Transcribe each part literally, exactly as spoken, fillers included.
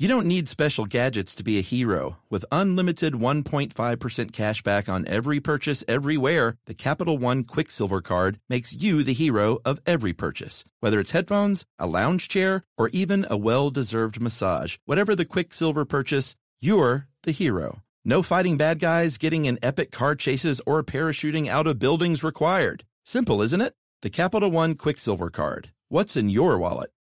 You don't need special gadgets to be a hero. With unlimited one point five percent cashback on every purchase everywhere, the Capital One Quicksilver card makes you the hero of every purchase. Whether it's headphones, a lounge chair, or even a well-deserved massage, whatever the Quicksilver purchase, you're the hero. No fighting bad guys, getting in epic car chases, or parachuting out of buildings required. Simple, isn't it? The Capital One Quicksilver card. What's in your wallet?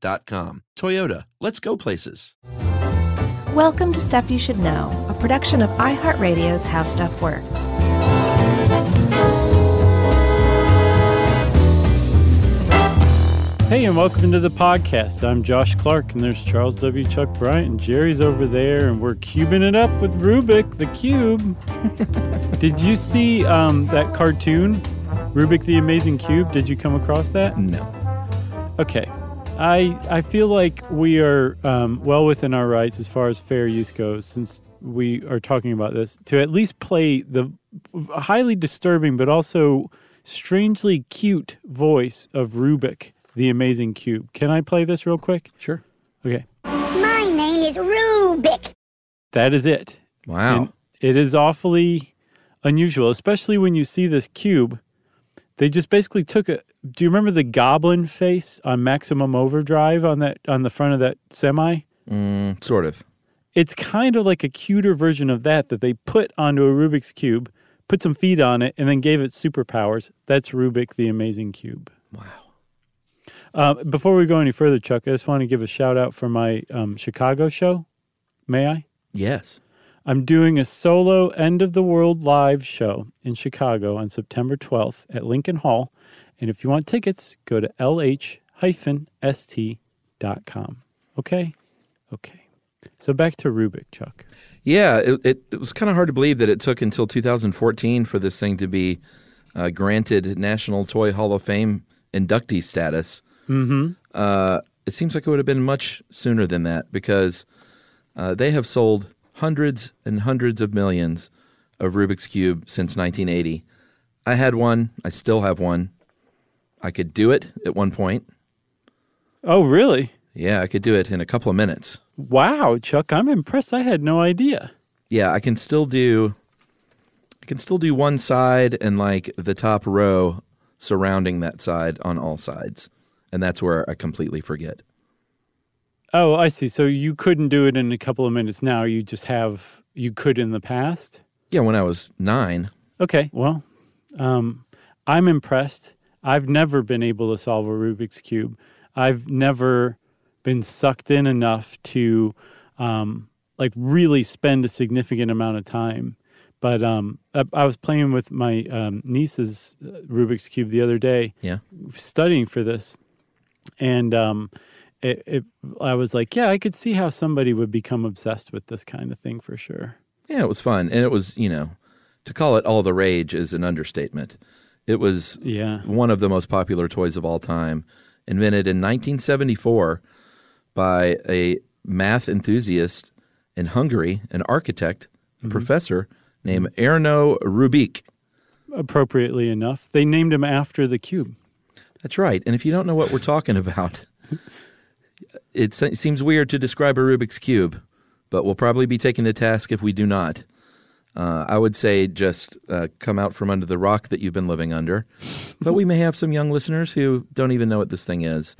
dot com. Toyota, let's go places. Welcome to Stuff You Should Know, a production of iHeartRadio's How Stuff Works. Hey, and welcome to the podcast. I'm Josh Clark, and there's Charles W. Chuck Bryant, and Jerry's over there, and we're cubing it up with Rubik the Cube. Did you see um, that cartoon, Rubik the Amazing Cube? Did you come across that? No. Okay. I I feel like we are um, well within our rights as far as fair use goes, since we are talking about this, to at least play the highly disturbing but also strangely cute voice of Rubik, the Amazing Cube. Can I play this real quick? Sure. Okay. My name is Rubik. That is it. Wow. And it is awfully unusual, especially when you see this cube. They just basically took a... Do you remember the goblin face on Maximum Overdrive on that on the front of that semi? Mm, sort of. It's kind of like a cuter version of that that they put onto a Rubik's Cube, put some feet on it, and then gave it superpowers. That's Rubik the Amazing Cube. Wow. Uh, before we go any further, Chuck, I just want to give a shout-out for my um, Chicago show. May I? Yes. I'm doing a solo end-of-the-world live show in Chicago on September twelfth at Lincoln Hall. And if you want tickets, go to L H S T dot com. Okay? Okay. So back to Rubik, Chuck. Yeah, it, it, it was kind of hard to believe that it took until two thousand fourteen for this thing to be uh, granted National Toy Hall of Fame inductee status. Mm-hmm. Uh, it seems like it would have been much sooner than that, because uh, they have sold hundreds and hundreds of millions of Rubik's Cube since nineteen eighty. I had one. I still have one. I could do it at one point. Oh, really? Yeah, I could do it in a couple of minutes. Wow, Chuck, I'm impressed. I had no idea. Yeah, I can still do I can still do one side and like the top row surrounding that side on all sides. And that's where I completely forget. Oh, I see. So you couldn't do it in a couple of minutes now. You just have you could in the past? Yeah, when I was nine. Okay. Well, um, I'm impressed. I've never been able to solve a Rubik's Cube. I've never been sucked in enough to, um, like, really spend a significant amount of time. But um, I, I was playing with my um, niece's Rubik's Cube the other day, yeah, studying for this. And um, it, it, I was like, yeah, I could see how somebody would become obsessed with this kind of thing for sure. Yeah, it was fun. And it was, you know, to call it all the rage is an understatement. It was yeah. one of the most popular toys of all time, invented in nineteen seventy-four by a math enthusiast in Hungary, an architect, mm-hmm. a professor named Erno Rubik. Appropriately enough, they named him after the cube. That's right. And if you don't know what we're talking about, it seems weird to describe a Rubik's Cube, but we'll probably be taken to task if we do not. Uh, I would say just uh, come out from under the rock that you've been living under. But we may have some young listeners who don't even know what this thing is,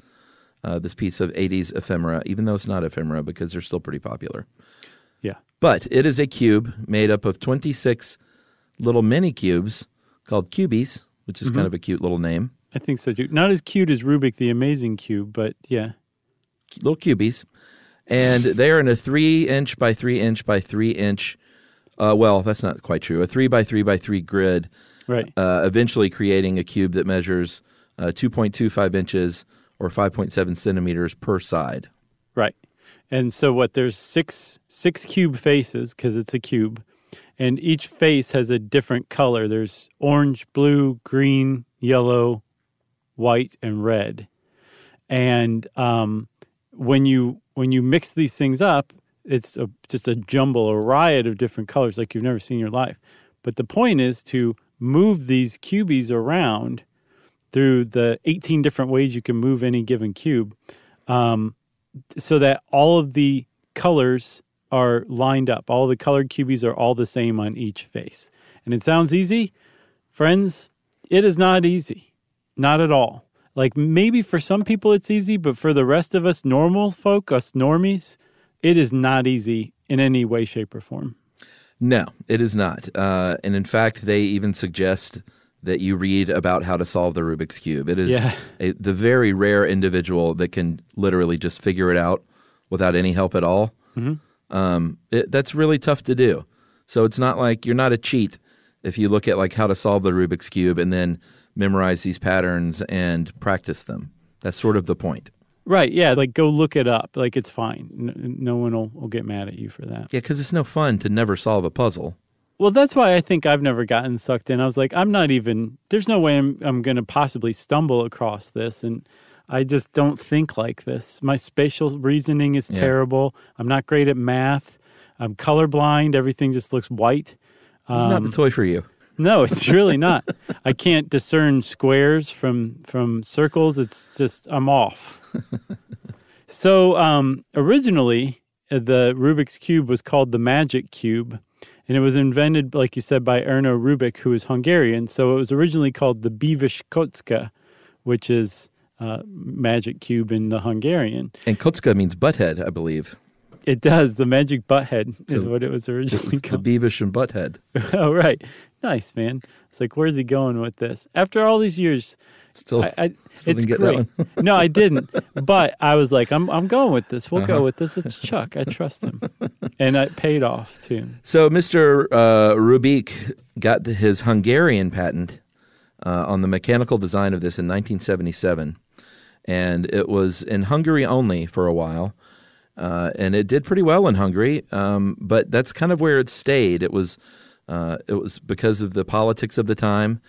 uh, this piece of eighties ephemera, even though it's not ephemera because they're still pretty popular. Yeah. But it is a cube made up of twenty-six little mini cubes called cubies, which is mm-hmm. kind of a cute little name. I think so, too. Not as cute as Rubik the Amazing Cube, but yeah. Little cubies. And they are in a three-inch by three-inch by three-inch Uh, well, that's not quite true. A three by three by three grid, right? Uh, eventually creating a cube that measures uh, two point two five inches or five point seven centimeters per side. Right. And so what, there's six six cube faces, because it's a cube, and each face has a different color. There's orange, blue, green, yellow, white, and red. And um, when you when you mix these things up, it's a, just a jumble, a riot of different colors like you've never seen in your life. But the point is to move these cubies around through the eighteen different ways you can move any given cube, um, so that all of the colors are lined up. All the colored cubies are all the same on each face. And it sounds easy. Friends, it is not easy. Not at all. Like, maybe for some people it's easy, but for the rest of us normal folk, us normies, it is not easy in any way, shape, or form. No, it is not. Uh, and in fact, they even suggest that you read about how to solve the Rubik's Cube. It is yeah. a, the very rare individual that can literally just figure it out without any help at all. Mm-hmm. Um, it, that's really tough to do. So it's not like you're not a cheat if you look at like how to solve the Rubik's Cube and then memorize these patterns and practice them. That's sort of the point. Right, yeah, like go look it up. Like, it's fine. No, no one will, will get mad at you for that. Yeah, because it's no fun to never solve a puzzle. Well, that's why I think I've never gotten sucked in. I was like, I'm not even, there's no way I'm, I'm going to possibly stumble across this. And I just don't think like this. My spatial reasoning is yeah. terrible. I'm not great at math. I'm colorblind. Everything just looks white. Um, it's not the toy for you. No, it's really not. I can't discern squares from from circles. It's just, I'm off. So um, originally, the Rubik's Cube was called the Magic Cube, and it was invented, like you said, by Erno Rubik, who is Hungarian. So it was originally called the Bűvös Kocka, which is uh, Magic Cube in the Hungarian. And Kocka means butthead, I believe. It does. The Magic Butthead is so, what it was originally it's called. The Bűvös and Butthead. Oh, right. Nice, man. It's like, where's he going with this? After all these years, still, I, I, still it's didn't great. Get that one. No, I didn't. But I was like, I'm I'm going with this. We'll uh-huh. go with this. It's Chuck. I trust him. And it paid off, too. So Mister Uh, Rubik got his Hungarian patent uh, on the mechanical design of this in nineteen seventy-seven. And it was in Hungary only for a while. Uh, and it did pretty well in Hungary, um, but that's kind of where it stayed. It was uh, it was because of the politics of the time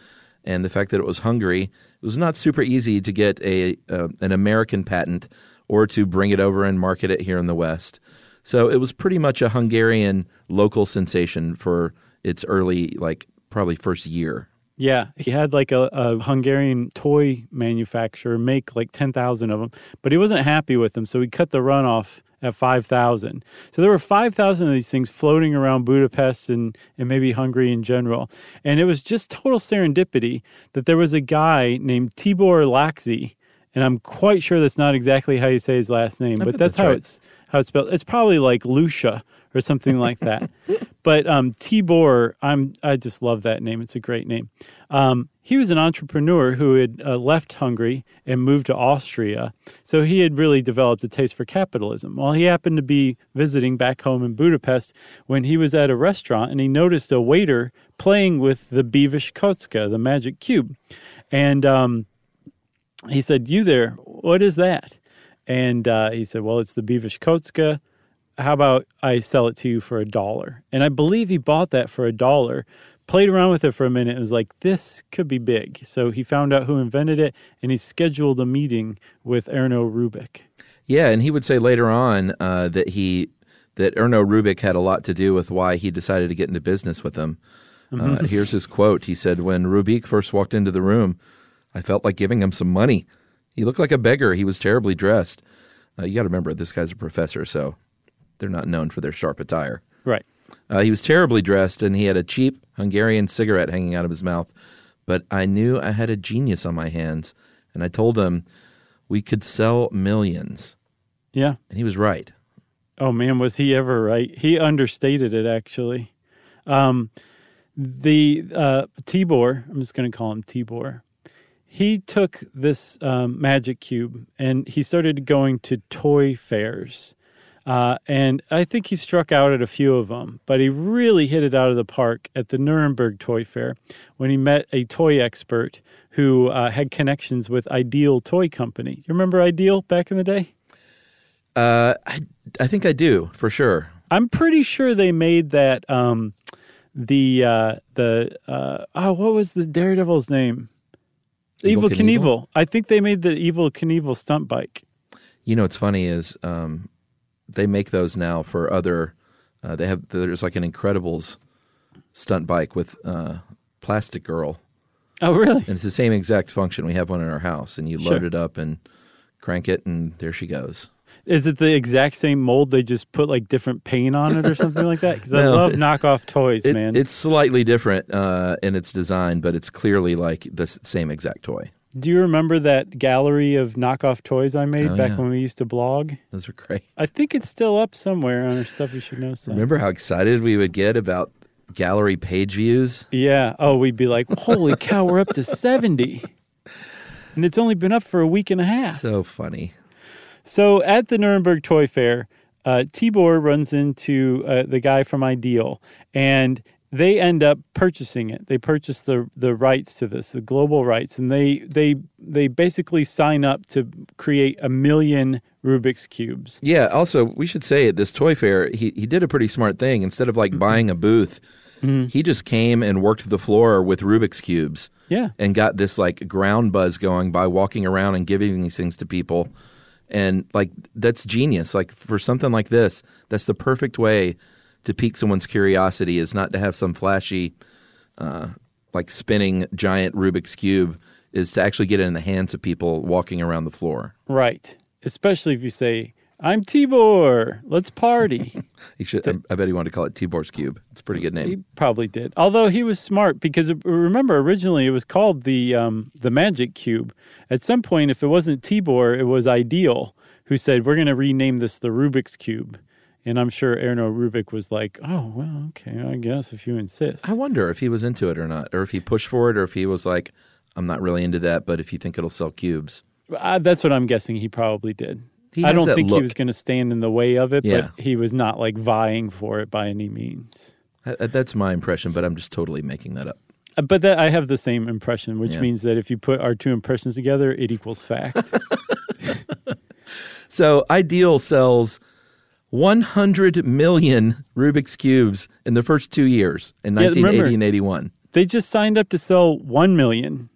and the fact that it was Hungary. It was not super easy to get a uh, an American patent or to bring it over and market it here in the West. So it was pretty much a Hungarian local sensation for its early, like, probably first year. Yeah, he had like a, a Hungarian toy manufacturer make like ten thousand of them, but he wasn't happy with them, so he cut the run off at five thousand. So there were five thousand of these things floating around Budapest and, and maybe Hungary in general. And it was just total serendipity that there was a guy named Tibor Lakhzi, and I'm quite sure that's not exactly how you say his last name, I but that's, that's how, right. it's, how it's spelled. It's probably like Lucia or something like that. But um, Tibor, I'm, I just love that name. It's a great name. Um, he was an entrepreneur who had uh, left Hungary and moved to Austria. So he had really developed a taste for capitalism. Well, he happened to be visiting back home in Budapest when he was at a restaurant, and he noticed a waiter playing with the Bűvös Kocka, the magic cube. And um, he said, "You there, what is that?" And uh, he said, "Well, it's the Bűvös Kocka. How about I sell it to you for a dollar?" And I believe he bought that for a dollar, played around with it for a minute, and was like, this could be big. So he found out who invented it, and he scheduled a meeting with Erno Rubik. Yeah, and he would say later on uh, that he that Erno Rubik had a lot to do with why he decided to get into business with him. Mm-hmm. Uh, here's his quote. He said, "When Rubik first walked into the room, I felt like giving him some money. He looked like a beggar. He was terribly dressed." Uh, you got to remember, this guy's a professor, so they're not known for their sharp attire. Right. Uh, he was terribly dressed, and he had a cheap Hungarian cigarette hanging out of his mouth. But I knew I had a genius on my hands, and I told him we could sell millions. Yeah. And he was right. Oh, man, was he ever right. He understated it, actually. Um, the uh, Tibor, I'm just going to call him Tibor, he took this um, magic cube, and he started going to toy fairs. Uh, and I think he struck out at a few of them, but he really hit it out of the park at the Nuremberg Toy Fair when he met a toy expert who uh, had connections with Ideal Toy Company. You remember Ideal back in the day? Uh, I, I think I do, for sure. I'm pretty sure they made that, um, the, uh, the, uh, oh, what was the Daredevil's name? Evil, Evil Knievel. Knievel. I think they made the Evil Knievel stunt bike. You know what's funny is um, they make those now for other, uh, they have, there's like an Incredibles stunt bike with uh, Plastic Girl. Oh, really? And it's the same exact function. We have one in our house, and you load sure. it up and crank it, and there she goes. Is it the exact same mold? They just put like different paint on it or something like that? Because no, I love it, knockoff toys, it, man. It's slightly different uh, in its design, but it's clearly like the same exact toy. Do you remember that gallery of knockoff toys I made oh, back yeah. when we used to blog? Those were great. I think it's still up somewhere on our Stuff You Should Know site. Remember how excited we would get about gallery page views? Yeah. Oh, we'd be like, holy cow, we're up to seventy. And it's only been up for a week and a half. So funny. So at the Nuremberg Toy Fair, uh, Tibor runs into uh, the guy from Ideal, and they end up purchasing it. They purchase the the rights to this, the global rights, and they they they basically sign up to create a million Rubik's Cubes. Yeah, also, we should say at this toy fair, he, he did a pretty smart thing. Instead of, like, mm-hmm. buying a booth, mm-hmm. he just came and worked the floor with Rubik's Cubes. Yeah. And got this, like, ground buzz going by walking around and giving these things to people. And, like, that's genius. Like, for something like this, that's the perfect way to pique someone's curiosity, is not to have some flashy, uh, like, spinning giant Rubik's Cube, is to actually get it in the hands of people walking around the floor. Right. Especially if you say, I'm Tibor, let's party. He should, I, I bet he wanted to call it Tibor's Cube. It's a pretty good name. He probably did. Although he was smart, because remember, originally it was called the um, the Magic Cube. At some point, if it wasn't Tibor, it was Ideal, who said, we're going to rename this the Rubik's Cube. And I'm sure Erno Rubik was like, oh, well, okay, I guess if you insist. I wonder if he was into it or not, or if he pushed for it, or if he was like, I'm not really into that, but if you think it'll sell cubes. Uh, that's what I'm guessing he probably did. He I don't think look. he was going to stand in the way of it, yeah. but he was not like vying for it by any means. Uh, that's my impression, but I'm just totally making that up. Uh, but that, I have the same impression, which yeah. means that if you put our two impressions together, it equals fact. So Ideal sells one hundred million Rubik's Cubes in the first two years, in yeah, nineteen eighty remember, and eighty-one. They just signed up to sell one million.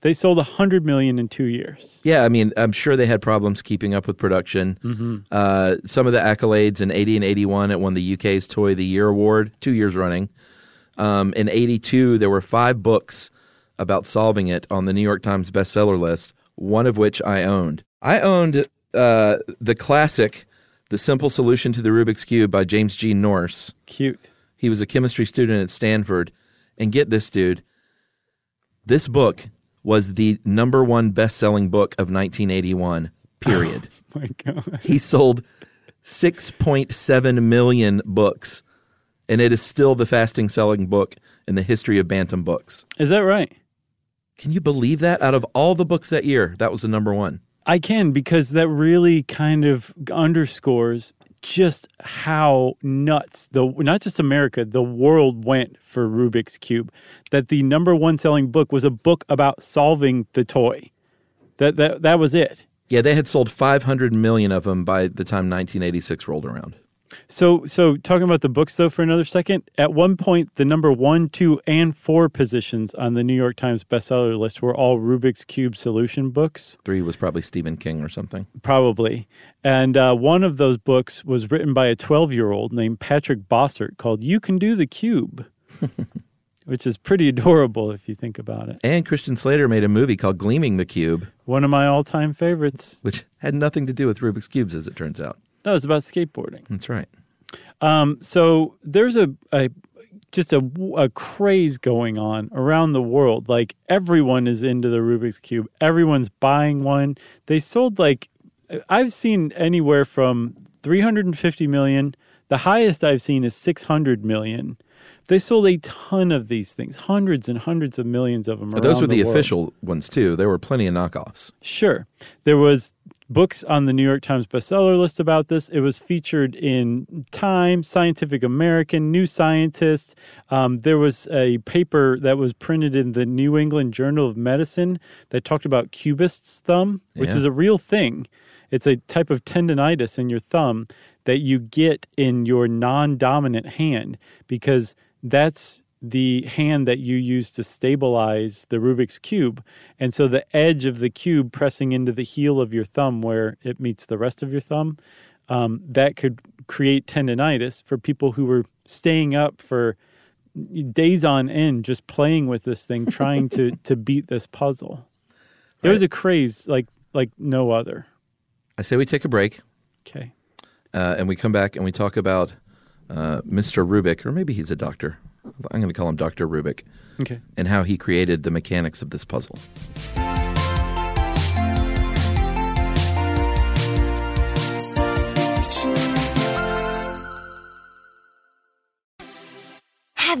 They sold one hundred million in two years. Yeah, I mean, I'm sure they had problems keeping up with production. Mm-hmm. Uh, some of the accolades in eighty and eighty-one, it won the U K's Toy of the Year award, two years running. Um, in eighty-two, there were five books about solving it on the New York Times bestseller list, one of which I owned. I owned uh, the classic, The Simple Solution to the Rubik's Cube by James G. Norse. Cute. He was a chemistry student at Stanford. And get this, dude, this book was the number one best-selling book of nineteen eighty-one, period. Oh, my God. He sold six point seven million books, and it is still the fastest-selling book in the history of Bantam Books. Is that right? Can you believe that? Out of all the books that year, that was the number one. I can, because that really kind of underscores just how nuts, the not just America, the world went for Rubik's Cube, that the number one selling book was a book about solving the toy. That that that was it. Yeah, they had sold five hundred million of them by the time nineteen eighty-six rolled around. So, so talking about the books, though, for another second, at one point, the number one, two, and four positions on the New York Times bestseller list were all Rubik's Cube solution books. Three was probably Stephen King or something. Probably. And uh, one of those books was written by a twelve-year-old named Patrick Bossert called You Can Do the Cube, which is pretty adorable if you think about it. And Christian Slater made a movie called Gleaming the Cube. One of my all-time favorites. Which had nothing to do with Rubik's Cubes, as it turns out. No, it's about skateboarding. That's right. Um, so there's a, a just a, a craze going on around the world. Like, everyone is into the Rubik's Cube. Everyone's buying one. They sold, like, I've seen anywhere from three hundred fifty million. The highest I've seen is six hundred million. They sold a ton of these things, hundreds and hundreds of millions of them around the world. Those were the official ones, too. There were plenty of knockoffs. Sure. There was books on the New York Times bestseller list about this. It was featured in Time, Scientific American, New Scientist. Um, there was a paper that was printed in the New England Journal of Medicine that talked about cubist's thumb, which yeah. is a real thing. It's a type of tendinitis in your thumb that you get in your non-dominant hand, because that's the hand that you use to stabilize the Rubik's Cube. And so the edge of the cube pressing into the heel of your thumb where it meets the rest of your thumb, um, that could create tendinitis for people who were staying up for days on end just playing with this thing, trying to to beat this puzzle. There was a craze like like no other. I say we take a break. Okay. Uh, and we come back and we talk about uh, Mister Rubik, or maybe he's a doctor. I'm going to call him Doctor Rubik. Okay. And how he created the mechanics of this puzzle. Have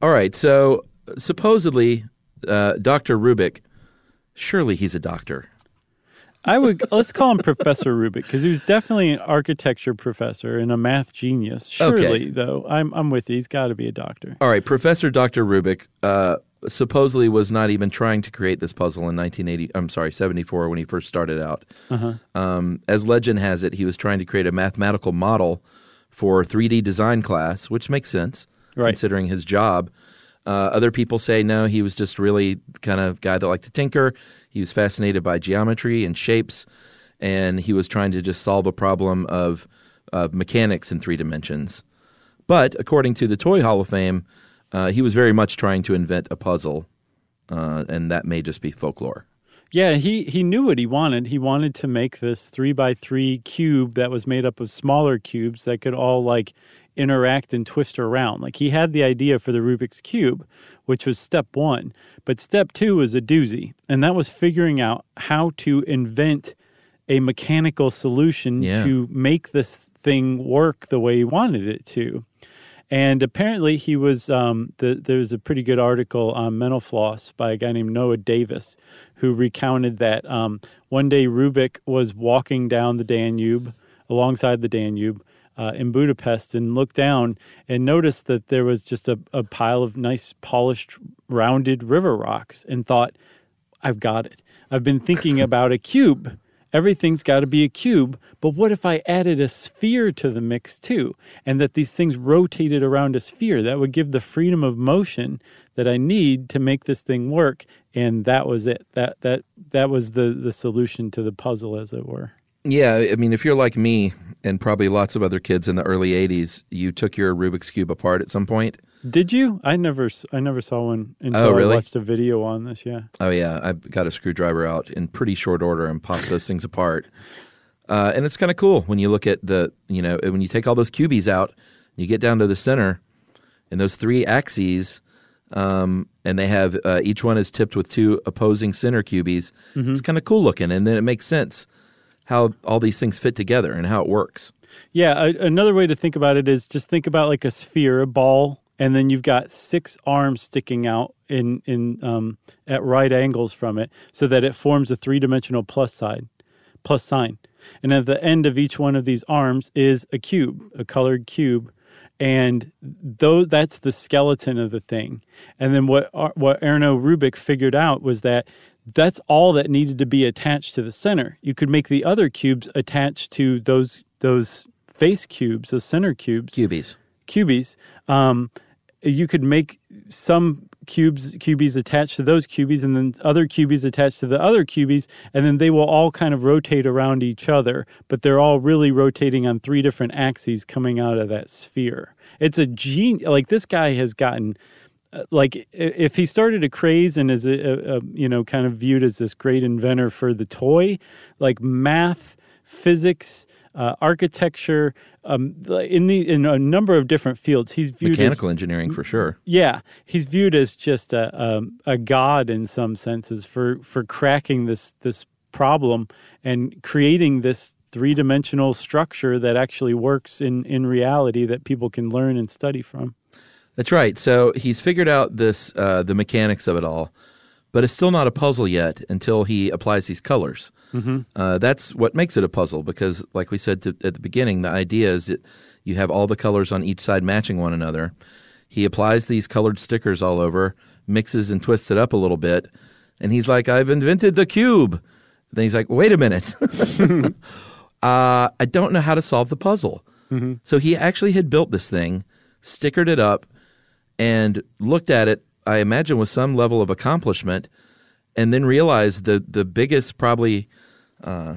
All right, so supposedly uh, Doctor Rubik, surely he's a doctor. I would let's call him Professor Rubik, because he was definitely an architecture professor and a math genius. Surely, okay. though, I'm I'm with you. He's got to be a doctor. All right, Professor Doctor Rubik uh, supposedly was not even trying to create this puzzle in nineteen eighty. I'm sorry, seventy-four when he first started out. Uh-huh. Um, as legend has it, he was trying to create a mathematical model for three D design class, which makes sense. Right. Considering his job. Uh, other people say, no, he was just really kind of guy that liked to tinker. He was fascinated by geometry and shapes, and he was trying to just solve a problem of uh, mechanics in three dimensions. But according to the Toy Hall of Fame, uh, he was very much trying to invent a puzzle, uh, and that may just be folklore. Yeah, he, he knew what he wanted. He wanted to make this three by three cube that was made up of smaller cubes that could all, like, interact and twist around. Like, he had the idea for the Rubik's Cube, which was step one. But step two was a doozy, and that was figuring out how to invent a mechanical solution yeah. to make this thing work the way he wanted it to. And apparently he was, um, the, there was a pretty good article on Mental Floss by a guy named Noah Davis, who recounted that um, one day Rubik was walking down the Danube, alongside the Danube, Uh, in Budapest, and looked down and noticed that there was just a, a pile of nice, polished, rounded river rocks, and thought, I've got it. I've been thinking about a cube. Everything's got to be a cube, but what if I added a sphere to the mix too, and that these things rotated around a sphere? That would give the freedom of motion that I need to make this thing work, and that was it. That that that was the, the solution to the puzzle, as it were. Yeah, I mean, if you're like me and probably lots of other kids in the early eighties, you took your Rubik's Cube apart at some point. Did you? I never I never saw one until oh, really? I watched a video on this, yeah. Oh, yeah. I got a screwdriver out in pretty short order and popped those things apart. Uh, and it's kind of cool when you look at the, you know, when you take all those cubies out, you get down to the center and those three axes, um, and they have, uh, each one is tipped with two opposing center cubies. Mm-hmm. It's kind of cool looking, and then it makes sense how all these things fit together and how it works. Yeah, a, another way to think about it is just think about like a sphere, a ball, and then you've got six arms sticking out in in um, at right angles from it so that it forms a three-dimensional plus side, plus sign. And at the end of each one of these arms is a cube, a colored cube. And though that's the skeleton of the thing. And then what what Erno Rubik figured out was that that's all that needed to be attached to the center. You could make the other cubes attached to those those face cubes, those center cubes. Cubies. Cubies. Um, you could make some cubes cubies attached to those cubies, and then other cubies attached to the other cubies, and then they will all kind of rotate around each other, but they're all really rotating on three different axes coming out of that sphere. It's a gene. Like, this guy has gotten, like, if he started a craze and is a, a, you know, kind of viewed as this great inventor for the toy, like math, physics, Uh, architecture, um, in the in a number of different fields, he's viewed mechanical as, engineering for sure. Yeah, he's viewed as just a, a a god in some senses for for cracking this this problem and creating this three dimensional structure that actually works in in reality that people can learn and study from. That's right. So he's figured out this uh, the mechanics of it all, but it's still not a puzzle yet until he applies these colors. Mm-hmm. Uh, that's what makes it a puzzle because, like we said to, at the beginning, the idea is that you have all the colors on each side matching one another. He applies these colored stickers all over, mixes and twists it up a little bit, and he's like, I've invented the cube. Then he's like, wait a minute. uh, I don't know how to solve the puzzle. Mm-hmm. So he actually had built this thing, stickered it up, and looked at it, I imagine, with some level of accomplishment, and then realized the the biggest, probably uh,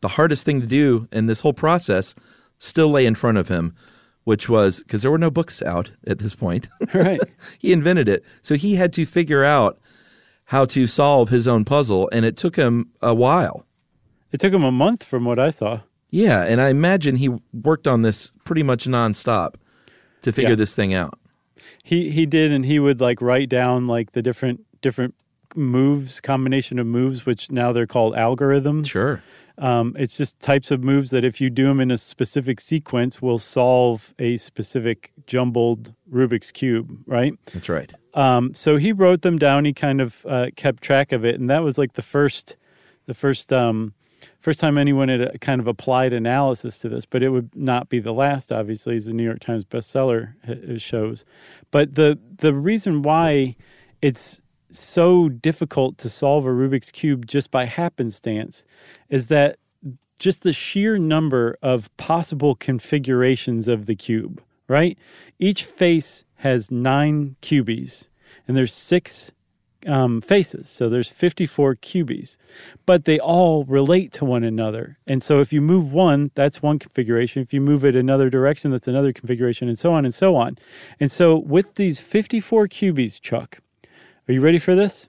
the hardest thing to do in this whole process still lay in front of him, which was, because there were no books out at this point. Right. He invented it. So he had to figure out how to solve his own puzzle, and it took him a while. It took him a month from what I saw. Yeah, and I imagine he worked on this pretty much nonstop to figure yeah. this thing out. He he did, and he would like write down like the different different moves, combination of moves, which now they're called algorithms. Sure. Um, it's just types of moves that if you do them in a specific sequence will solve a specific jumbled Rubik's Cube, right? That's right. Um, so he wrote them down. He kind of uh, kept track of it, and that was like the first the first, um, first time anyone had kind of applied analysis to this, but it would not be the last, obviously, as the New York Times bestseller shows. But the the reason why it's so difficult to solve a Rubik's Cube just by happenstance is that just the sheer number of possible configurations of the cube, right? Each face has nine cubies, and there's six um, faces, so there's fifty-four cubies, but they all relate to one another. And so if you move one, that's one configuration. If you move it another direction, that's another configuration, and so on and so on. And so with these fifty-four cubies, Chuck, are you ready for this?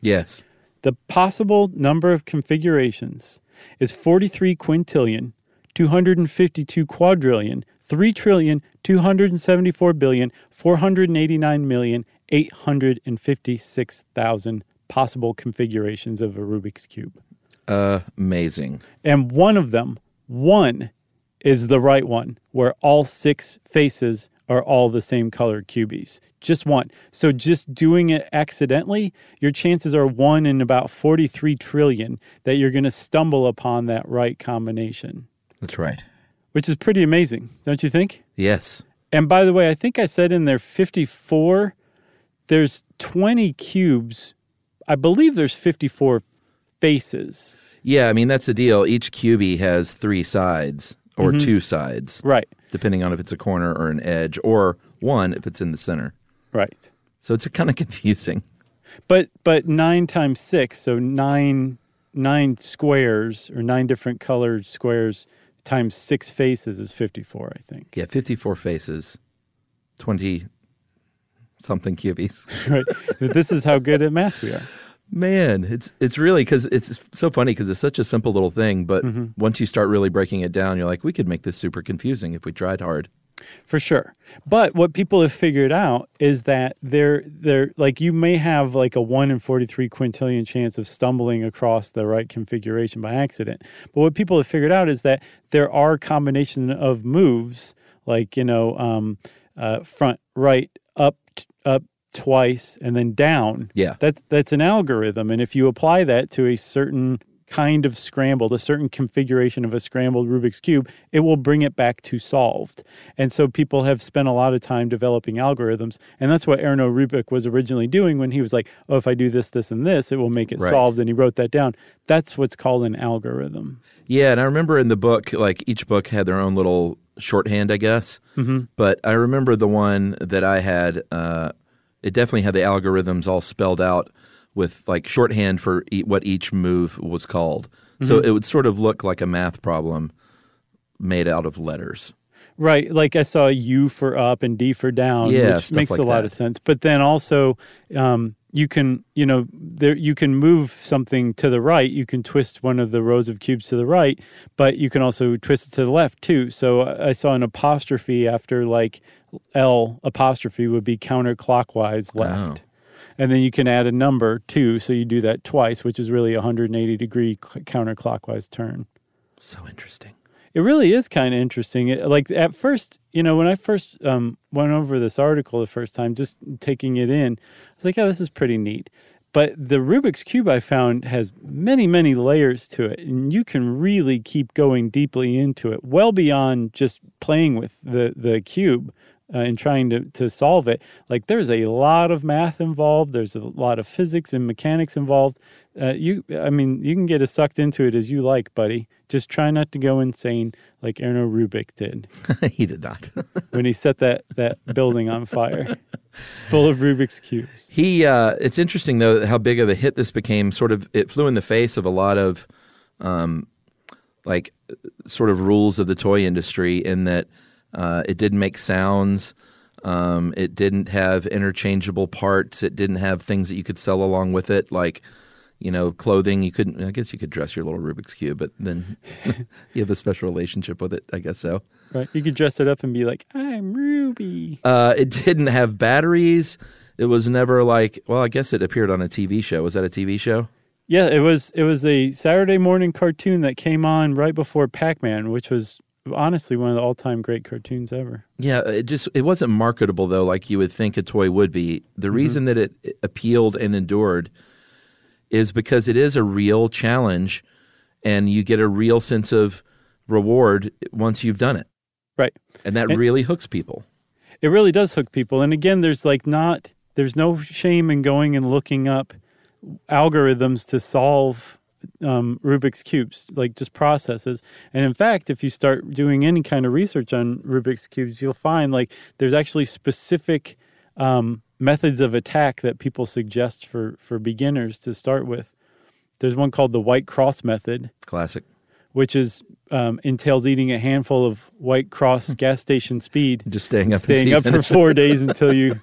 Yes. The possible number of configurations is forty-three quintillion, two hundred fifty-two quadrillion, three trillion, two hundred seventy-four billion, four hundred eighty-nine million, eight hundred fifty-six thousand possible configurations of a Rubik's Cube. Amazing. And one of them, one, is the right one, where all six faces are all the same colored cubies. Just one. So just doing it accidentally, your chances are one in about forty-three trillion that you're going to stumble upon that right combination. That's right. Which is pretty amazing, don't you think? Yes. And by the way, I think I said in there fifty-four, there's twenty cubes. I believe there's fifty-four faces. Yeah, I mean, that's the deal. Each cubie has three sides or mm-hmm. two sides. Right. Depending on if it's a corner or an edge, or one if it's in the center. Right. So it's kind of confusing. But but nine times six, so nine nine squares or nine different colored squares times six faces is fifty-four, I think. Yeah, fifty-four faces, twenty-something cubies. Right. This is how good at math we are. Man, it's it's really, because it's so funny because it's such a simple little thing, but mm-hmm. once you start really breaking it down, you're like, we could make this super confusing if we tried hard. For sure. But what people have figured out is that they're, they're like, you may have like a one in forty-three quintillion chance of stumbling across the right configuration by accident. But what people have figured out is that there are combinations of moves, like, you know, um, uh, front, right, up, t- up, twice, and then down. Yeah. That's, that's an algorithm. And if you apply that to a certain kind of scrambled, a certain configuration of a scrambled Rubik's Cube, it will bring it back to solved. And so people have spent a lot of time developing algorithms, and that's what Erno Rubik was originally doing when he was like, oh, if I do this, this, and this, it will make it right. solved, and he wrote that down. That's what's called an algorithm. Yeah, and I remember in the book, like each book had their own little shorthand, I guess, mm-hmm. but I remember the one that I had, uh, it definitely had the algorithms all spelled out with like shorthand for e- what each move was called. Mm-hmm. So it would sort of look like a math problem made out of letters. Right, like I saw U for up and D for down, yeah, which makes like a lot that. of sense. But then also um, you can, you know, there you can move something to the right. You can twist one of the rows of cubes to the right, but you can also twist it to the left too. So I saw an apostrophe after like L apostrophe would be counterclockwise left. Oh. And then you can add a number, two, so you do that twice, which is really a one hundred eighty degree counterclockwise turn. So interesting. It really is kind of interesting. It, like, at first, you know, when I first um, went over this article the first time, just taking it in, I was like, oh, this is pretty neat. But the Rubik's Cube I found has many, many layers to it, and you can really keep going deeply into it, well beyond just playing with the, the cube. Uh, and trying to, to solve it, like there's a lot of math involved. There's a lot of physics and mechanics involved. Uh, you, I mean, you can get as sucked into it as you like, buddy. Just try not to go insane like Erno Rubik did. He did not. When he set that, that building on fire full of Rubik's Cubes. He. Uh, it's interesting, though, how big of a hit this became. Sort of, it flew in the face of a lot of um, like sort of rules of the toy industry in that Uh, it didn't make sounds. Um, it didn't have interchangeable parts. It didn't have things that you could sell along with it, like, you know, clothing. You couldn't. I guess you could dress your little Rubik's Cube, but then you have a special relationship with it. I guess so. Right. You could dress it up and be like, I'm Ruby. Uh, it didn't have batteries. It was never like, well, I guess it appeared on a T V show. Was that a T V show? Yeah, it was. It was a Saturday morning cartoon that came on right before Pac-Man, which was honestly one of the all-time great cartoons ever. Yeah, it just it wasn't marketable, though, like you would think a toy would be. The mm-hmm. reason that it appealed and endured is because it is a real challenge, and you get a real sense of reward once you've done it. Right. And that and really hooks people. It really does hook people. And again, there's like not there's no shame in going and looking up algorithms to solve Um, Rubik's Cubes, like just processes. And in fact, if you start doing any kind of research on Rubik's Cubes, you'll find like there's actually specific um, methods of attack that people suggest for, for beginners to start with. There's one called the white cross method. Classic. Which is um, entails eating a handful of White Cross gas station speed. Just staying up Staying up for four days until you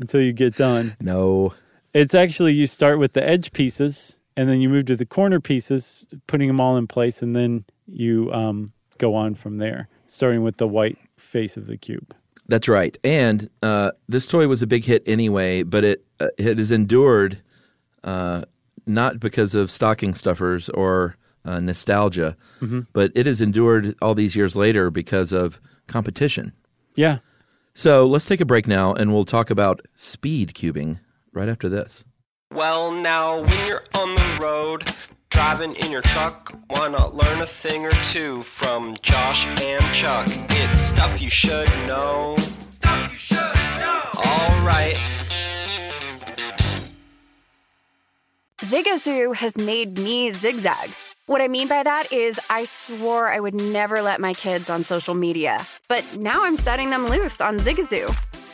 until you get done. No. It's actually you start with the edge pieces, and then you move to the corner pieces, putting them all in place, and then you um, go on from there, starting with the white face of the cube. That's right. And uh, this toy was a big hit anyway, but it uh, it has endured uh, not because of stocking stuffers or uh, nostalgia, mm-hmm. but it has endured all these years later because of competition. Yeah. So let's take a break now, and we'll talk about speed cubing right after this. Well, now, when you're on the road, driving in your truck, why not learn a thing or two from Josh and Chuck? It's Stuff You Should Know. Stuff You Should Know. All right. Zigazoo has made me zigzag. What I mean by that is I swore I would never let my kids on social media, but now I'm setting them loose on Zigazoo.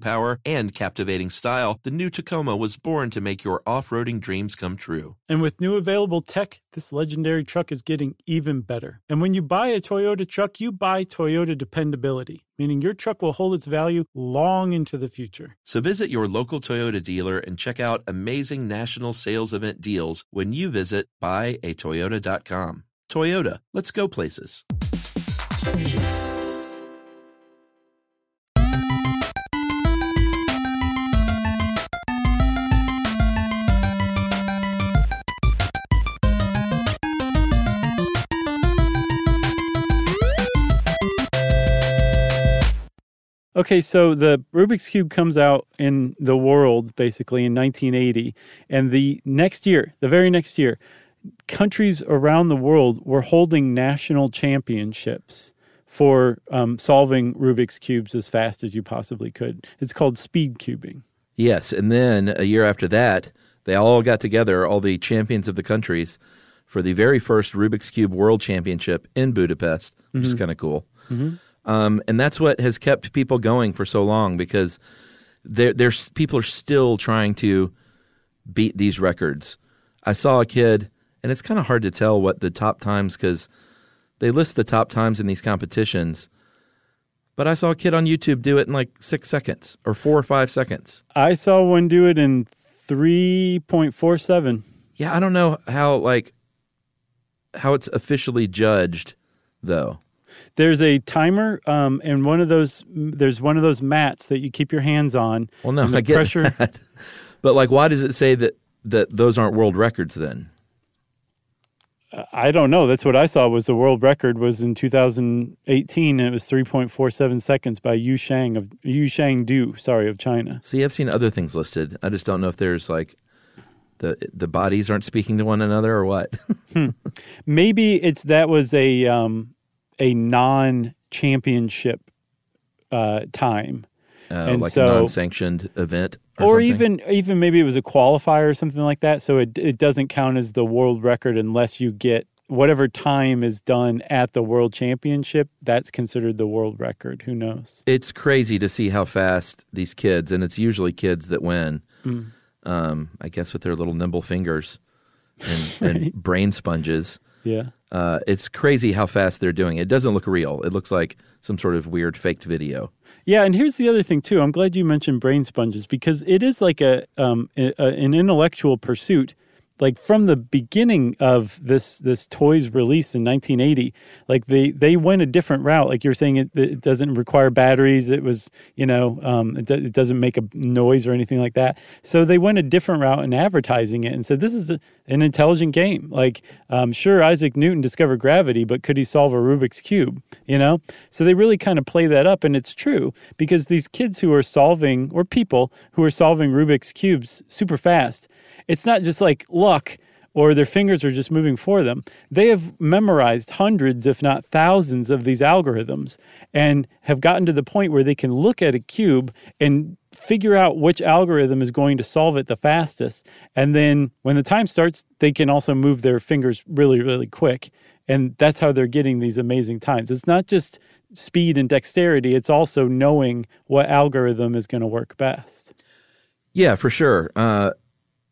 power and captivating style. The new Tacoma was born to make your off-roading dreams come true. And with new available tech, this legendary truck is getting even better. And when you buy a Toyota truck, you buy Toyota dependability, meaning your truck will hold its value long into the future. So visit your local Toyota dealer and check out amazing national sales event deals when you visit buy a toyota dot com. Toyota, let's go places. Okay, so the Rubik's Cube comes out in the world, basically, in nineteen eighty. And the next year, the very next year, countries around the world were holding national championships for um, solving Rubik's Cubes as fast as you possibly could. It's called speed cubing. Yes, and then a year after that, they all got together, all the champions of the countries, for the very first Rubik's Cube World Championship in Budapest, which mm-hmm. is kind of cool. Mm-hmm. Um, and that's what has kept people going for so long, because there, there's people are still trying to beat these records. I saw a kid, and it's kind of hard to tell what the top times, because they list the top times in these competitions. But I saw a kid on YouTube do it in like six seconds or four or five seconds. I saw one do it in three point four seven. Yeah, I don't know how like how it's officially judged though. There's a timer, um, and one of those. There's one of those mats that you keep your hands on. Well, no, I get pressure. That. But like, why does it say that that those aren't world records then? I don't know. That's what I saw. Was the world record was in two thousand eighteen, and it was three point four seven seconds by Yu Shang of Yu Shang Du, sorry, of China. See, I've seen other things listed. I just don't know if there's like. The the bodies aren't speaking to one another, or what? hmm. Maybe it's that was a. Um, a non-championship uh, time. Uh, and like so, a non-sanctioned event or, or even even maybe it was a qualifier or something like that, so it it doesn't count as the world record unless you get whatever time is done at the world championship. That's considered the world record. Who knows? It's crazy to see how fast these kids, and it's usually kids that win, mm. um, I guess with their little nimble fingers and, right. and brain sponges. Yeah. Uh, it's crazy how fast they're doing it. It doesn't look real. It looks like some sort of weird faked video. Yeah, and here's the other thing, too. I'm glad you mentioned brain sponges, because it is like a, um, a an intellectual pursuit. Like, from the beginning of this this toy's release in nineteen eighty, like, they, they went a different route. Like, you're saying it, it doesn't require batteries. It was, you know, um, it, do, it doesn't make a noise or anything like that. So they went a different route in advertising it and said, this is a, an intelligent game. Like, um, sure, Isaac Newton discovered gravity, but could he solve a Rubik's Cube, you know? So they really kind of play that up, and it's true, because these kids who are solving, or people who are solving Rubik's Cubes super fast, it's not just like luck or their fingers are just moving for them. They have memorized hundreds, if not thousands, of these algorithms and have gotten to the point where they can look at a cube and figure out which algorithm is going to solve it the fastest. And then when the time starts, they can also move their fingers really, really quick. And that's how they're getting these amazing times. It's not just speed and dexterity. It's also knowing what algorithm is going to work best. Yeah, for sure. Uh,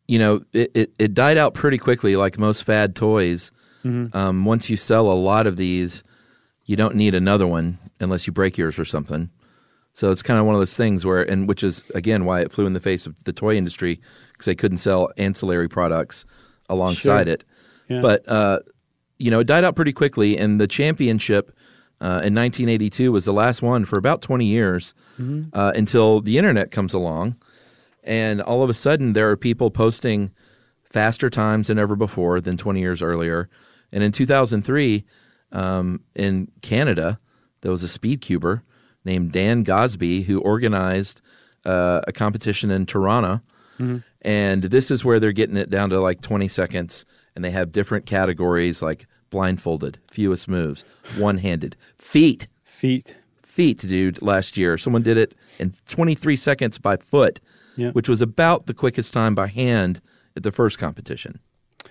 you know, it, it, it died out pretty quickly, like most fad toys. Mm-hmm. Um, once you sell a lot of these, you don't need another one unless you break yours or something. So it's kind of one of those things where, and which is, again, why it flew in the face of the toy industry, because they couldn't sell ancillary products alongside sure. it. Yeah. But, uh, you know, it died out pretty quickly, and the championship uh, in nineteen eighty-two was the last one for about twenty years mm-hmm. uh, until the internet comes along. And all of a sudden, there are people posting faster times than ever before than twenty years earlier. And in two thousand three, um, in Canada, there was a speed cuber named Dan Gosby, who organized uh, a competition in Toronto. Mm-hmm. And this is where they're getting it down to like twenty seconds, and they have different categories like blindfolded, fewest moves, one-handed, feet. Feet. Feet, dude, last year. Someone did it in twenty-three seconds by foot, yeah. which was about the quickest time by hand at the first competition.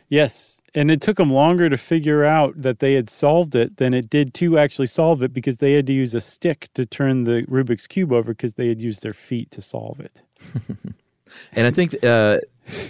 Yes, and it took them longer to figure out that they had solved it than it did to actually solve it, because they had to use a stick to turn the Rubik's Cube over because they had used their feet to solve it. And I think uh,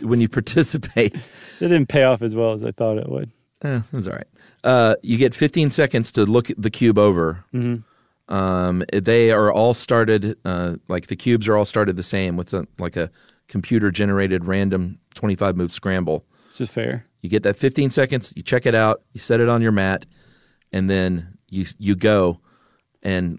when you participate... It didn't pay off as well as I thought it would. Eh, it was all right. Uh, you get fifteen seconds to look the cube over. Mm-hmm. Um, they are all started, uh, like the cubes are all started the same with a, like a computer-generated random twenty-five move scramble. Which is fair. You get that fifteen seconds, you check it out, you set it on your mat, and then you you go. And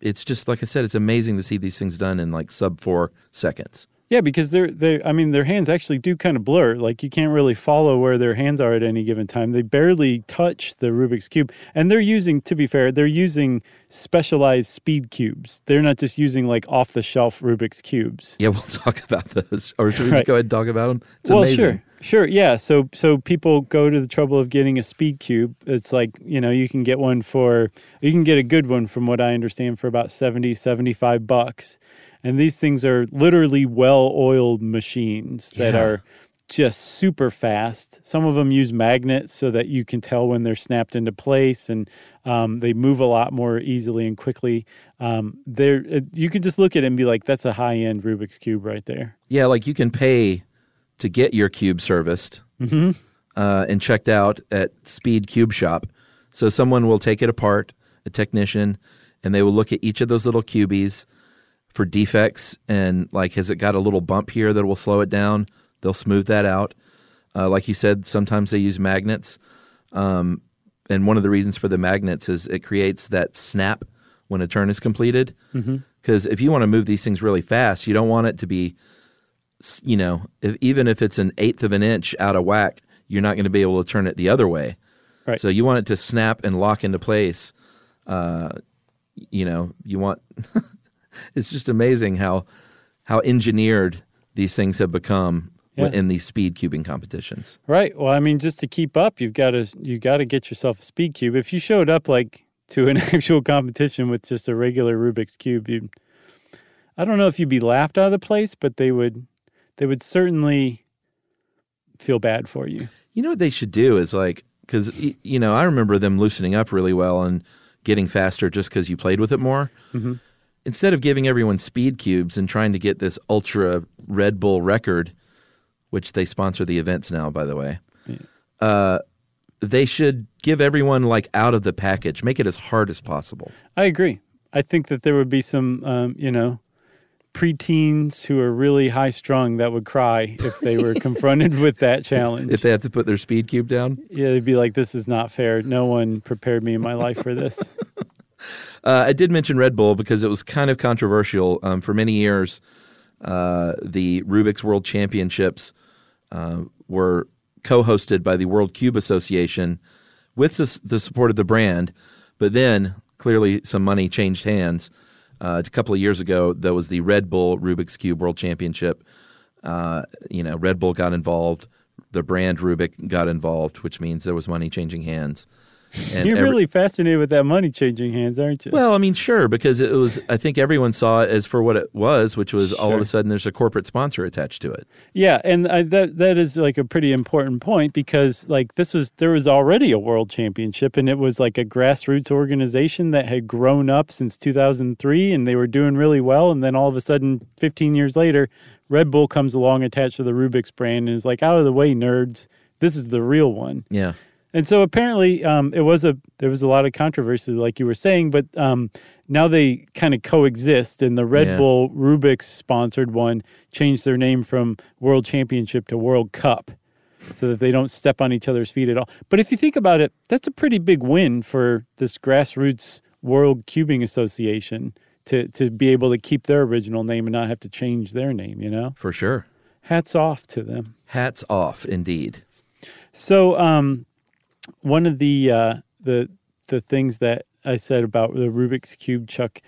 it's just, like I said, it's amazing to see these things done in like sub four seconds. Yeah, because they're, they're, I mean, their hands actually do kind of blur. Like, you can't really follow where their hands are at any given time. They barely touch the Rubik's Cube. And they're using, to be fair, they're using specialized speed cubes. They're not just using, like, off-the-shelf Rubik's Cubes. Yeah, we'll talk about those. Or should we right. just go ahead and talk about them? It's well, amazing. Sure. Sure, yeah. So so people go to the trouble of getting a speed cube. It's like, you know, you can get one for, you can get a good one from what I understand for about seventy, seventy-five bucks. And these things are literally well-oiled machines that yeah. are just super fast. Some of them use magnets so that you can tell when they're snapped into place, and um, they move a lot more easily and quickly. Um, they're, you can just look at it and be like, that's a high-end Rubik's Cube right there. Yeah, like you can pay to get your cube serviced mm-hmm. uh, and checked out at Speed Cube Shop. So someone will take it apart, a technician, and they will look at each of those little cubies for defects, and like, has it got a little bump here that will slow it down? They'll smooth that out. Uh, like you said, sometimes they use magnets. Um, and one of the reasons for the magnets is it creates that snap when a turn is completed. Because mm-hmm. if you want to move these things really fast, you don't want it to be, you know, if, even if it's an eighth of an inch out of whack, you're not going to be able to turn it the other way. Right. So you want it to snap and lock into place. Uh, you know, you want... It's just amazing how how engineered these things have become yeah. in these speed cubing competitions. Right. Well, I mean, just to keep up, you've got to you got to get yourself a speed cube. If you showed up like to an actual competition with just a regular Rubik's Cube, you'd, I don't know if you'd be laughed out of the place, but they would they would certainly feel bad for you. You know what they should do is like, because you know I remember them loosening up really well and getting faster just because you played with it more. Mm-hmm. Instead of giving everyone speed cubes and trying to get this ultra Red Bull record, which they sponsor the events now, by the way, yeah. uh, they should give everyone like out of the package, make it as hard as possible. I agree. I think that there would be some, um, you know, preteens who are really high strung that would cry if they were confronted with that challenge. If they had to put their speed cube down? Yeah, they'd be like, this is not fair. No one prepared me in my life for this. Uh, I did mention Red Bull because it was kind of controversial. Um, for many years, uh, the Rubik's World Championships uh, were co-hosted by the World Cube Association with the, the support of the brand. But then, clearly, some money changed hands. Uh, a couple of years ago, there was the Red Bull Rubik's Cube World Championship. Uh, you know, Red Bull got involved. The brand Rubik got involved, which means there was money changing hands. And You're every- really fascinated with that money changing hands, aren't you? Well, I mean, sure, because it was, I think everyone saw it as for what it was, which was sure. all of a sudden there's a corporate sponsor attached to it. Yeah, and I, that that is like a pretty important point, because like this was, there was already a world championship, and it was like a grassroots organization that had grown up since two thousand three, and they were doing really well, and then all of a sudden, fifteen years later, Red Bull comes along attached to the Rubik's brand and is like, out of the way, nerds, this is the real one. Yeah. And so apparently um, it was a there was a lot of controversy, like you were saying, but um, now they kind of coexist, and the Red yeah. Bull Rubik's-sponsored one changed their name from World Championship to World Cup so that they don't step on each other's feet at all. But if you think about it, that's a pretty big win for this grassroots World Cubing Association to, to be able to keep their original name and not have to change their name, you know? For sure. Hats off to them. Hats off, indeed. So... Um, One of the uh, the the things that I said about the Rubik's Cube, Chuck,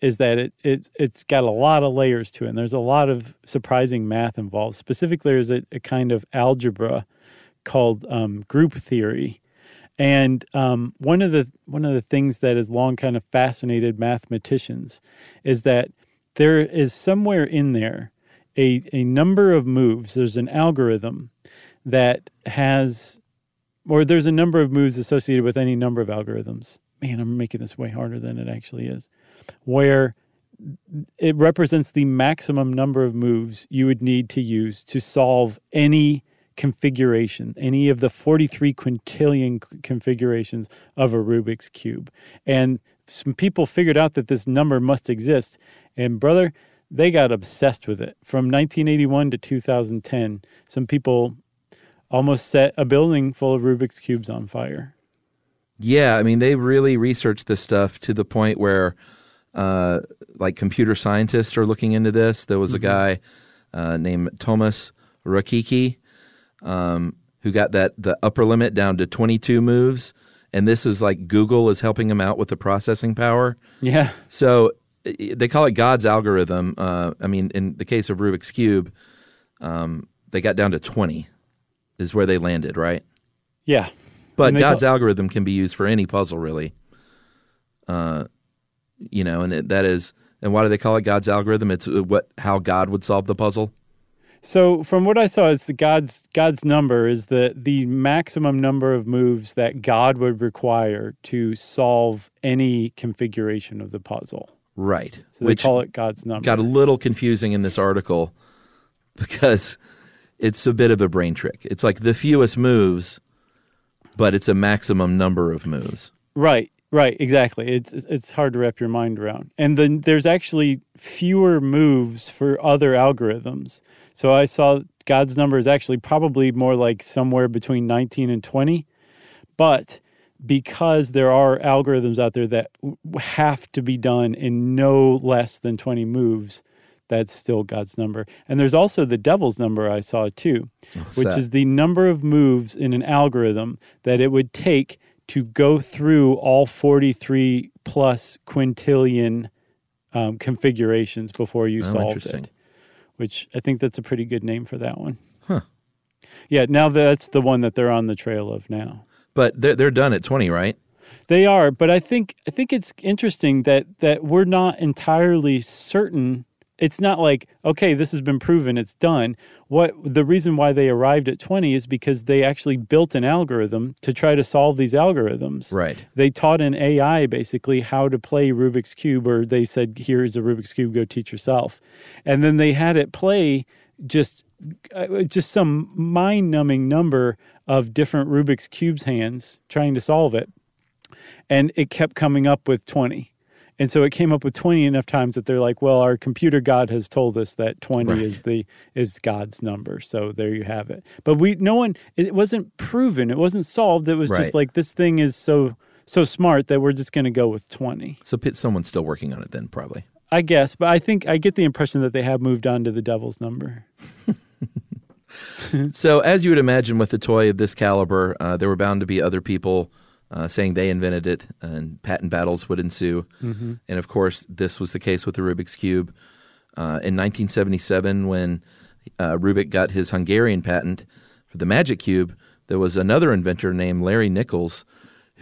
is that it, it, it's got a lot of layers to it, and there's a lot of surprising math involved. Specifically, there's a, a kind of algebra called um, group theory. And um, one of the one of the things that has long kind of fascinated mathematicians is that there is somewhere in there a, a number of moves. There's an algorithm that has... Or there's a number of moves associated with any number of algorithms. Man, I'm making this way harder than it actually is. Where it represents the maximum number of moves you would need to use to solve any configuration, any of the forty-three quintillion configurations of a Rubik's Cube. And some people figured out that this number must exist. And brother, they got obsessed with it. From nineteen eighty-one to two thousand ten, some people... almost set a building full of Rubik's Cubes on fire. Yeah, I mean, they really researched this stuff to the point where, uh, like, computer scientists are looking into this. There was mm-hmm. a guy uh, named Thomas Rokicki um, who got that the upper limit down to twenty-two moves, and this is like Google is helping him out with the processing power. Yeah. So they call it God's algorithm. Uh, I mean, in the case of Rubik's Cube, um, they got down to twenty. Is where they landed, right? Yeah. But God's thought- algorithm can be used for any puzzle, really. Uh, you know, and it, that is, and why do they call it God's algorithm? It's what how God would solve the puzzle. So from what I saw, it's the God's God's number is the, the maximum number of moves that God would require to solve any configuration of the puzzle. Right. So they Which call it God's number. Got a little confusing in this article because... it's a bit of a brain trick. It's like the fewest moves, but it's a maximum number of moves. Right, right, exactly. It's it's hard to wrap your mind around. And then there's actually fewer moves for other algorithms. So I saw God's number is actually probably more like somewhere between nineteen and twenty. But because there are algorithms out there that have to be done in no less than twenty moves, that's still God's number. And there's also the devil's number I saw too, What's which that? is the number of moves in an algorithm that it would take to go through all forty-three plus quintillion um, configurations before you oh, solved it. Which I think that's a pretty good name for that one. Huh. Yeah, now that's the one that they're on the trail of now. But they're, they're done at twenty, right? They are, but I think I think it's interesting that, that we're not entirely certain. It's not like, okay, this has been proven, it's done. What the reason why they arrived at twenty is because they actually built an algorithm to try to solve these algorithms. Right. They taught an A I basically how to play Rubik's Cube, or they said, here's a Rubik's Cube, go teach yourself. And then they had it play just just some mind-numbing number of different Rubik's Cube's hands trying to solve it. And it kept coming up with twenty. And so it came up with twenty enough times that they're like, well, our computer God has told us that twenty right. is the is God's number. So there you have it. But we no one it wasn't proven. It wasn't solved. It was right. just like this thing is so so smart that we're just going to go with twenty. So someone's still working on it then, probably. I guess, but I think I get the impression that they have moved on to the devil's number. So as you would imagine with a toy of this caliber, uh, there were bound to be other people Uh, saying they invented it, and patent battles would ensue. Mm-hmm. And, of course, this was the case with the Rubik's Cube. Uh, in nineteen seventy-seven, when uh, Rubik got his Hungarian patent for the Magic Cube, there was another inventor named Larry Nichols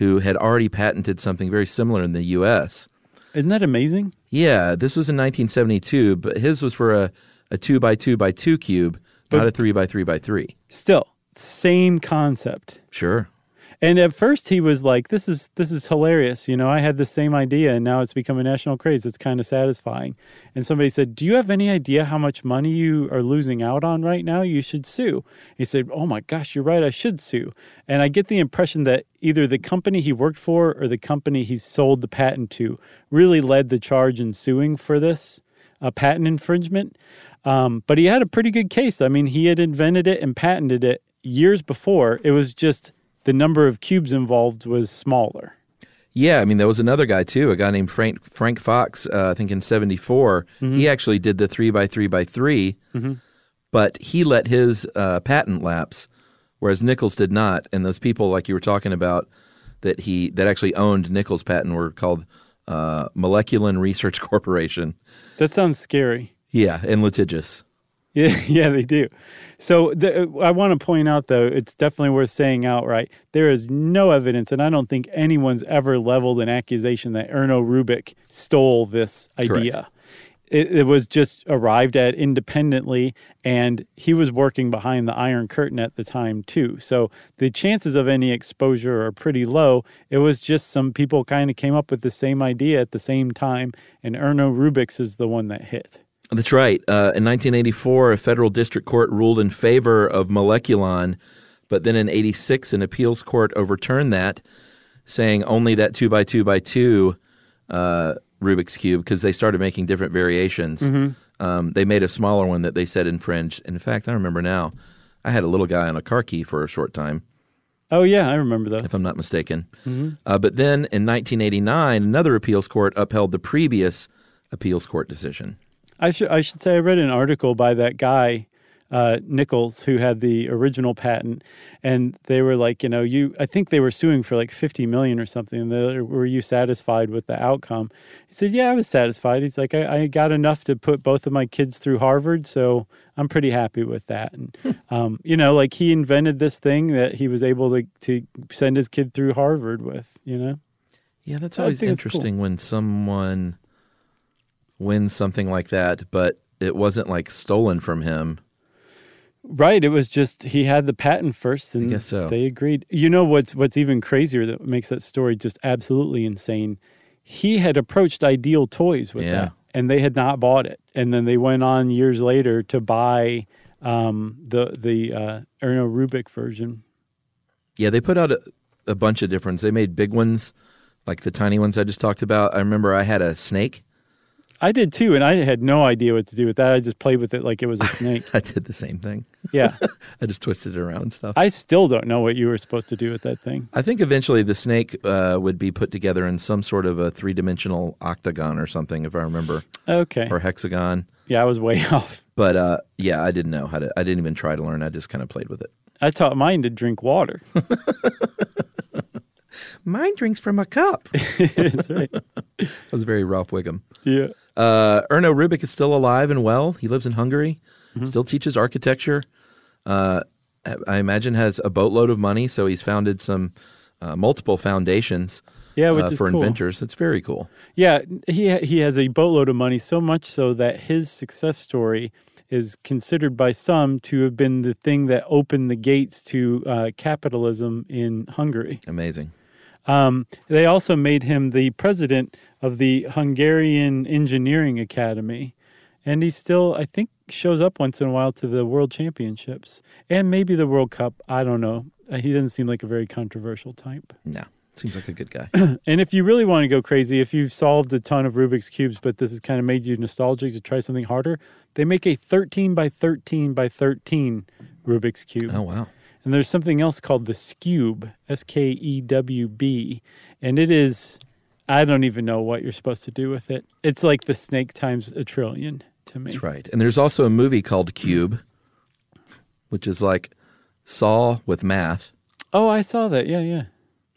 who had already patented something very similar in the U S. Isn't that amazing? Yeah, this was in nineteen seventy-two, but his was for a, a two by two by two cube, but not a three by three by three. Still, same concept. Sure. And at first he was like, this is this is hilarious. You know, I had the same idea, and now it's become a national craze. It's kind of satisfying. And somebody said, do you have any idea how much money you are losing out on right now? You should sue. He said, oh my gosh, you're right, I should sue. And I get the impression that either the company he worked for or the company he sold the patent to really led the charge in suing for this uh, patent infringement. Um, but he had a pretty good case. I mean, he had invented it and patented it years before. It was just... the number of cubes involved was smaller. Yeah, I mean, there was another guy, too, a guy named Frank Frank Fox, uh, I think in seventy-four. Mm-hmm. He actually did the three by three by three, mm-hmm. but he let his uh, patent lapse, whereas Nichols did not. And those people, like you were talking about, that he that actually owned Nichols' patent were called uh, Moleculin Research Corporation. That sounds scary. Yeah, and litigious. Yeah, yeah, they do. So the, I want to point out, though, it's definitely worth saying outright, there is no evidence, and I don't think anyone's ever leveled an accusation that Erno Rubik stole this idea. It, it was just arrived at independently, and he was working behind the Iron Curtain at the time, too. So the chances of any exposure are pretty low. It was just some people kind of came up with the same idea at the same time, and Erno Rubik's is the one that hit. That's right. Uh, in nineteen eighty-four, a federal district court ruled in favor of Moleculon, but then in eighty-six, an appeals court overturned that, saying only that two by two by two uh, Rubik's Cube, because they started making different variations. Mm-hmm. Um, they made a smaller one that they said infringed. And in fact, I remember now, I had a little guy on a car key for a short time. Oh, yeah, I remember those. If I'm not mistaken. Mm-hmm. Uh, but then in nineteen eighty-nine, another appeals court upheld the previous appeals court decision. I should I should say I read an article by that guy, uh, Nichols, who had the original patent, and they were like, you know, you I think they were suing for like fifty million dollars or something. And they were, were you satisfied with the outcome? He said, yeah, I was satisfied. He's like, I, I got enough to put both of my kids through Harvard, so I'm pretty happy with that. And um, you know, like he invented this thing that he was able to to send his kid through Harvard with. You know, yeah, that's always interesting cool. when someone. win something like that, but it wasn't like stolen from him. Right. It was just he had the patent first, and I guess so. They agreed. You know what's what's even crazier that makes that story just absolutely insane? He had approached Ideal Toys with yeah. that, and they had not bought it. And then they went on years later to buy um, the the uh, Erno Rubik version. Yeah, they put out a, a bunch of different ones. They made big ones, like the tiny ones I just talked about. I remember I had a snake. I did, too, and I had no idea what to do with that. I just played with it like it was a snake. I did the same thing. Yeah. I just twisted it around and stuff. I still don't know what you were supposed to do with that thing. I think eventually the snake uh, would be put together in some sort of a three-dimensional octagon or something, if I remember. Okay. Or hexagon. Yeah, I was way off. But, uh, yeah, I didn't know how to. I didn't even try to learn. I just kind of played with it. I taught mine to drink water. Mine drinks from a cup. That's right. That was very Ralph Wiggum. Yeah. Uh, Erno Rubik is still alive and well. He lives in Hungary, mm-hmm. still teaches architecture. Uh, I imagine has a boatload of money, so he's founded some uh, multiple foundations yeah, which uh, is for cool. inventors. That's very cool. Yeah, he he has a boatload of money, so much so that his success story is considered by some to have been the thing that opened the gates to uh, capitalism in Hungary. Amazing. Um, they also made him the president of the Hungarian Engineering Academy, and he still, I think, shows up once in a while to the World Championships and maybe the World Cup. I don't know. He doesn't seem like a very controversial type. No, seems like a good guy. And if you really want to go crazy, if you've solved a ton of Rubik's Cubes, but this has kind of made you nostalgic to try something harder, they make a thirteen by thirteen by thirteen Rubik's Cube. Oh, wow. And there's something else called the Skewb, S K E W B, and it is, I don't even know what you're supposed to do with it. It's like the snake times a trillion to me. That's right. And there's also a movie called Cube, which is like Saw with math. Oh, I saw that. Yeah, yeah.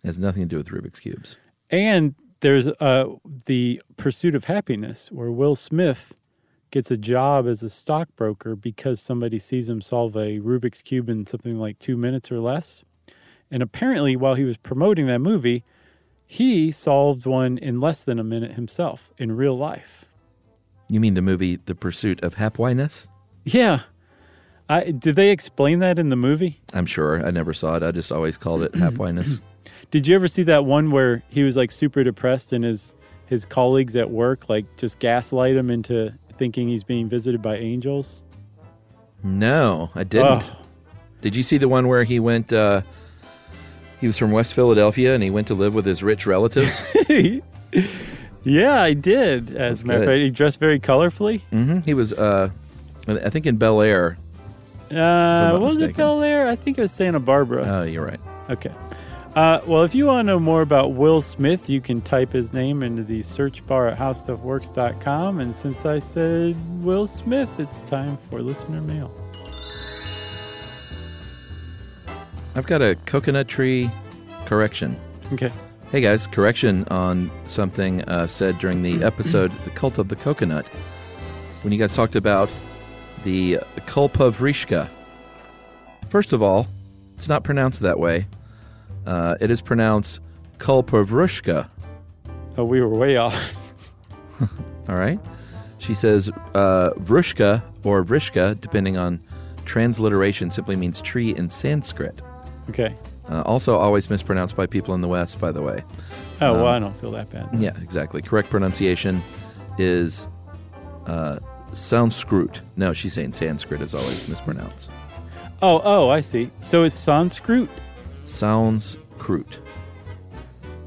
It has nothing to do with Rubik's Cubes. And there's uh, The Pursuit of Happiness, where Will Smith gets a job as a stockbroker because somebody sees him solve a Rubik's Cube in something like two minutes or less. And apparently, while he was promoting that movie, He solved one in less than a minute himself in real life. You mean the movie The Pursuit of Happiness? Yeah. I, did they explain that in the movie? I'm sure. I never saw it. I just always called it Happiness. Did you ever see that one where he was like super depressed and his, his colleagues at work like just gaslight him into thinking he's being visited by angels? No, I didn't. Oh. Did you see the one where he went... Uh, He was from West Philadelphia, and he went to live with his rich relatives. Yeah, I did. As a matter of fact, he dressed very colorfully. Mm-hmm. He was, uh, I think, in Bel Air. Uh, was it Bel Air? I think it was Santa Barbara. Oh, you're right. Okay. Uh, well, if you want to know more about Will Smith, you can type his name into the search bar at how stuff works dot com. And since I said Will Smith, it's time for listener mail. I've got a coconut tree correction. Okay. Hey, guys. Correction on something uh, said during the episode, The Cult of the Coconut. When you guys talked about the Kolpavrishka. First of all, it's not pronounced that way. Uh, it is pronounced Kolpavrushka. Oh, we were way off. All right. She says uh, Vrushka or Vrishka, depending on transliteration, simply means tree in Sanskrit. Okay. Uh, also always mispronounced by people in the West, by the way. Oh, um, well, I don't feel that bad. No. Yeah, exactly. Correct pronunciation is uh, Sanskrit. No, she's saying Sanskrit is always mispronounced. Oh, oh, I see. So it's Sanskrit? Sanskrit.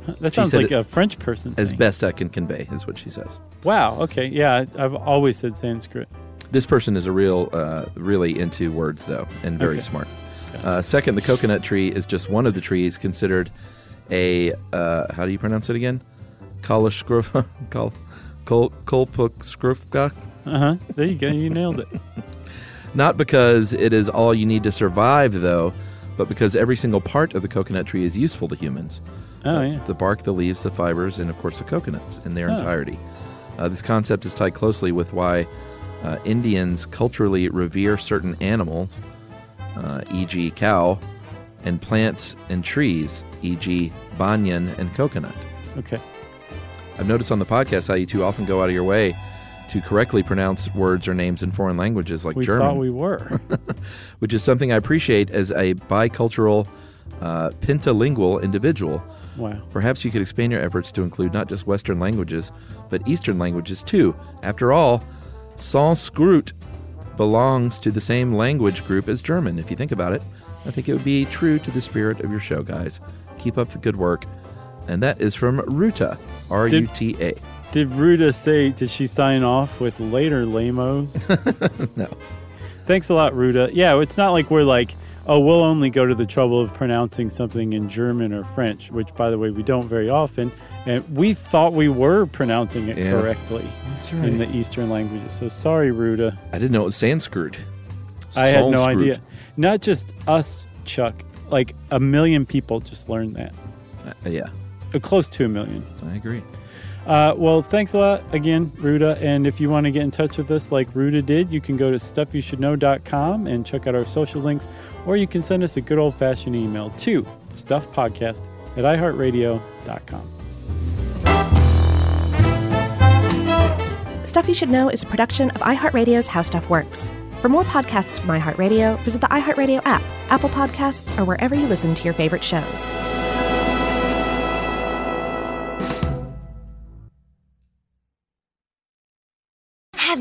Huh, that sounds like a French person saying. As best I can convey is what she says. Wow, okay. Yeah, I've always said Sanskrit. This person is a real, uh, really into words, though, and very okay. smart. Uh, second, the coconut tree is just one of the trees considered a, uh, how do you pronounce it again? Kolpavrushka. Kol, kol, uh-huh. There you go. You nailed it. Not because it is all you need to survive, though, but because every single part of the coconut tree is useful to humans. Oh, yeah. Uh, the bark, the leaves, the fibers, and, of course, the coconuts in their oh. entirety. Uh, this concept is tied closely with why uh, Indians culturally revere certain animals, Uh, for example cow, and plants and trees, for example banyan and coconut. Okay. I've noticed on the podcast how you two often go out of your way to correctly pronounce words or names in foreign languages like we German. We thought we were. Which is something I appreciate as a bicultural, uh, pentalingual individual. Wow. Perhaps you could expand your efforts to include not just Western languages, but Eastern languages too. After all, Sanskrit belongs to the same language group as German. If you think about it, I think it would be true to the spirit of your show, guys. Keep up the good work. And that is from Ruta, R U T A. Did, did Ruta say, did she sign off with later lamos? No. Thanks a lot, Ruta. Yeah, it's not like we're like, oh, we'll only go to the trouble of pronouncing something in German or French, which, by the way, we don't very often. And we thought we were pronouncing it yeah. correctly That's right. in the Eastern languages. So sorry, Ruta. I didn't know it was Sanskrit. I had Sanskrit. no idea. Not just us, Chuck. Like a million people just learned that. Uh, yeah. Uh, close to a million. I agree. Uh, well, thanks a lot again, Ruta. And if you want to get in touch with us like Ruta did, you can go to stuff you should know dot com and check out our social links, or you can send us a good old-fashioned email to stuff podcast at i heart radio dot com. Stuff You Should Know is a production of iHeartRadio's How Stuff Works. For more podcasts from iHeartRadio, visit the iHeartRadio app, Apple Podcasts, or wherever you listen to your favorite shows. Have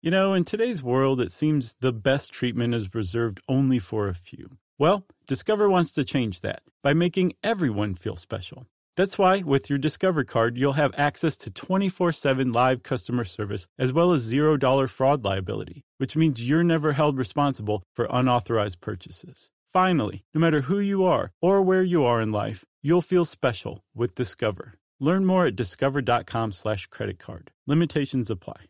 You know, in today's world, it seems the best treatment is reserved only for a few. Well, Discover wants to change that by making everyone feel special. That's why, with your Discover card, you'll have access to twenty-four seven live customer service as well as zero dollar fraud liability, which means you're never held responsible for unauthorized purchases. Finally, no matter who you are or where you are in life, you'll feel special with Discover. Learn more at discover dot com slash credit card. Limitations apply.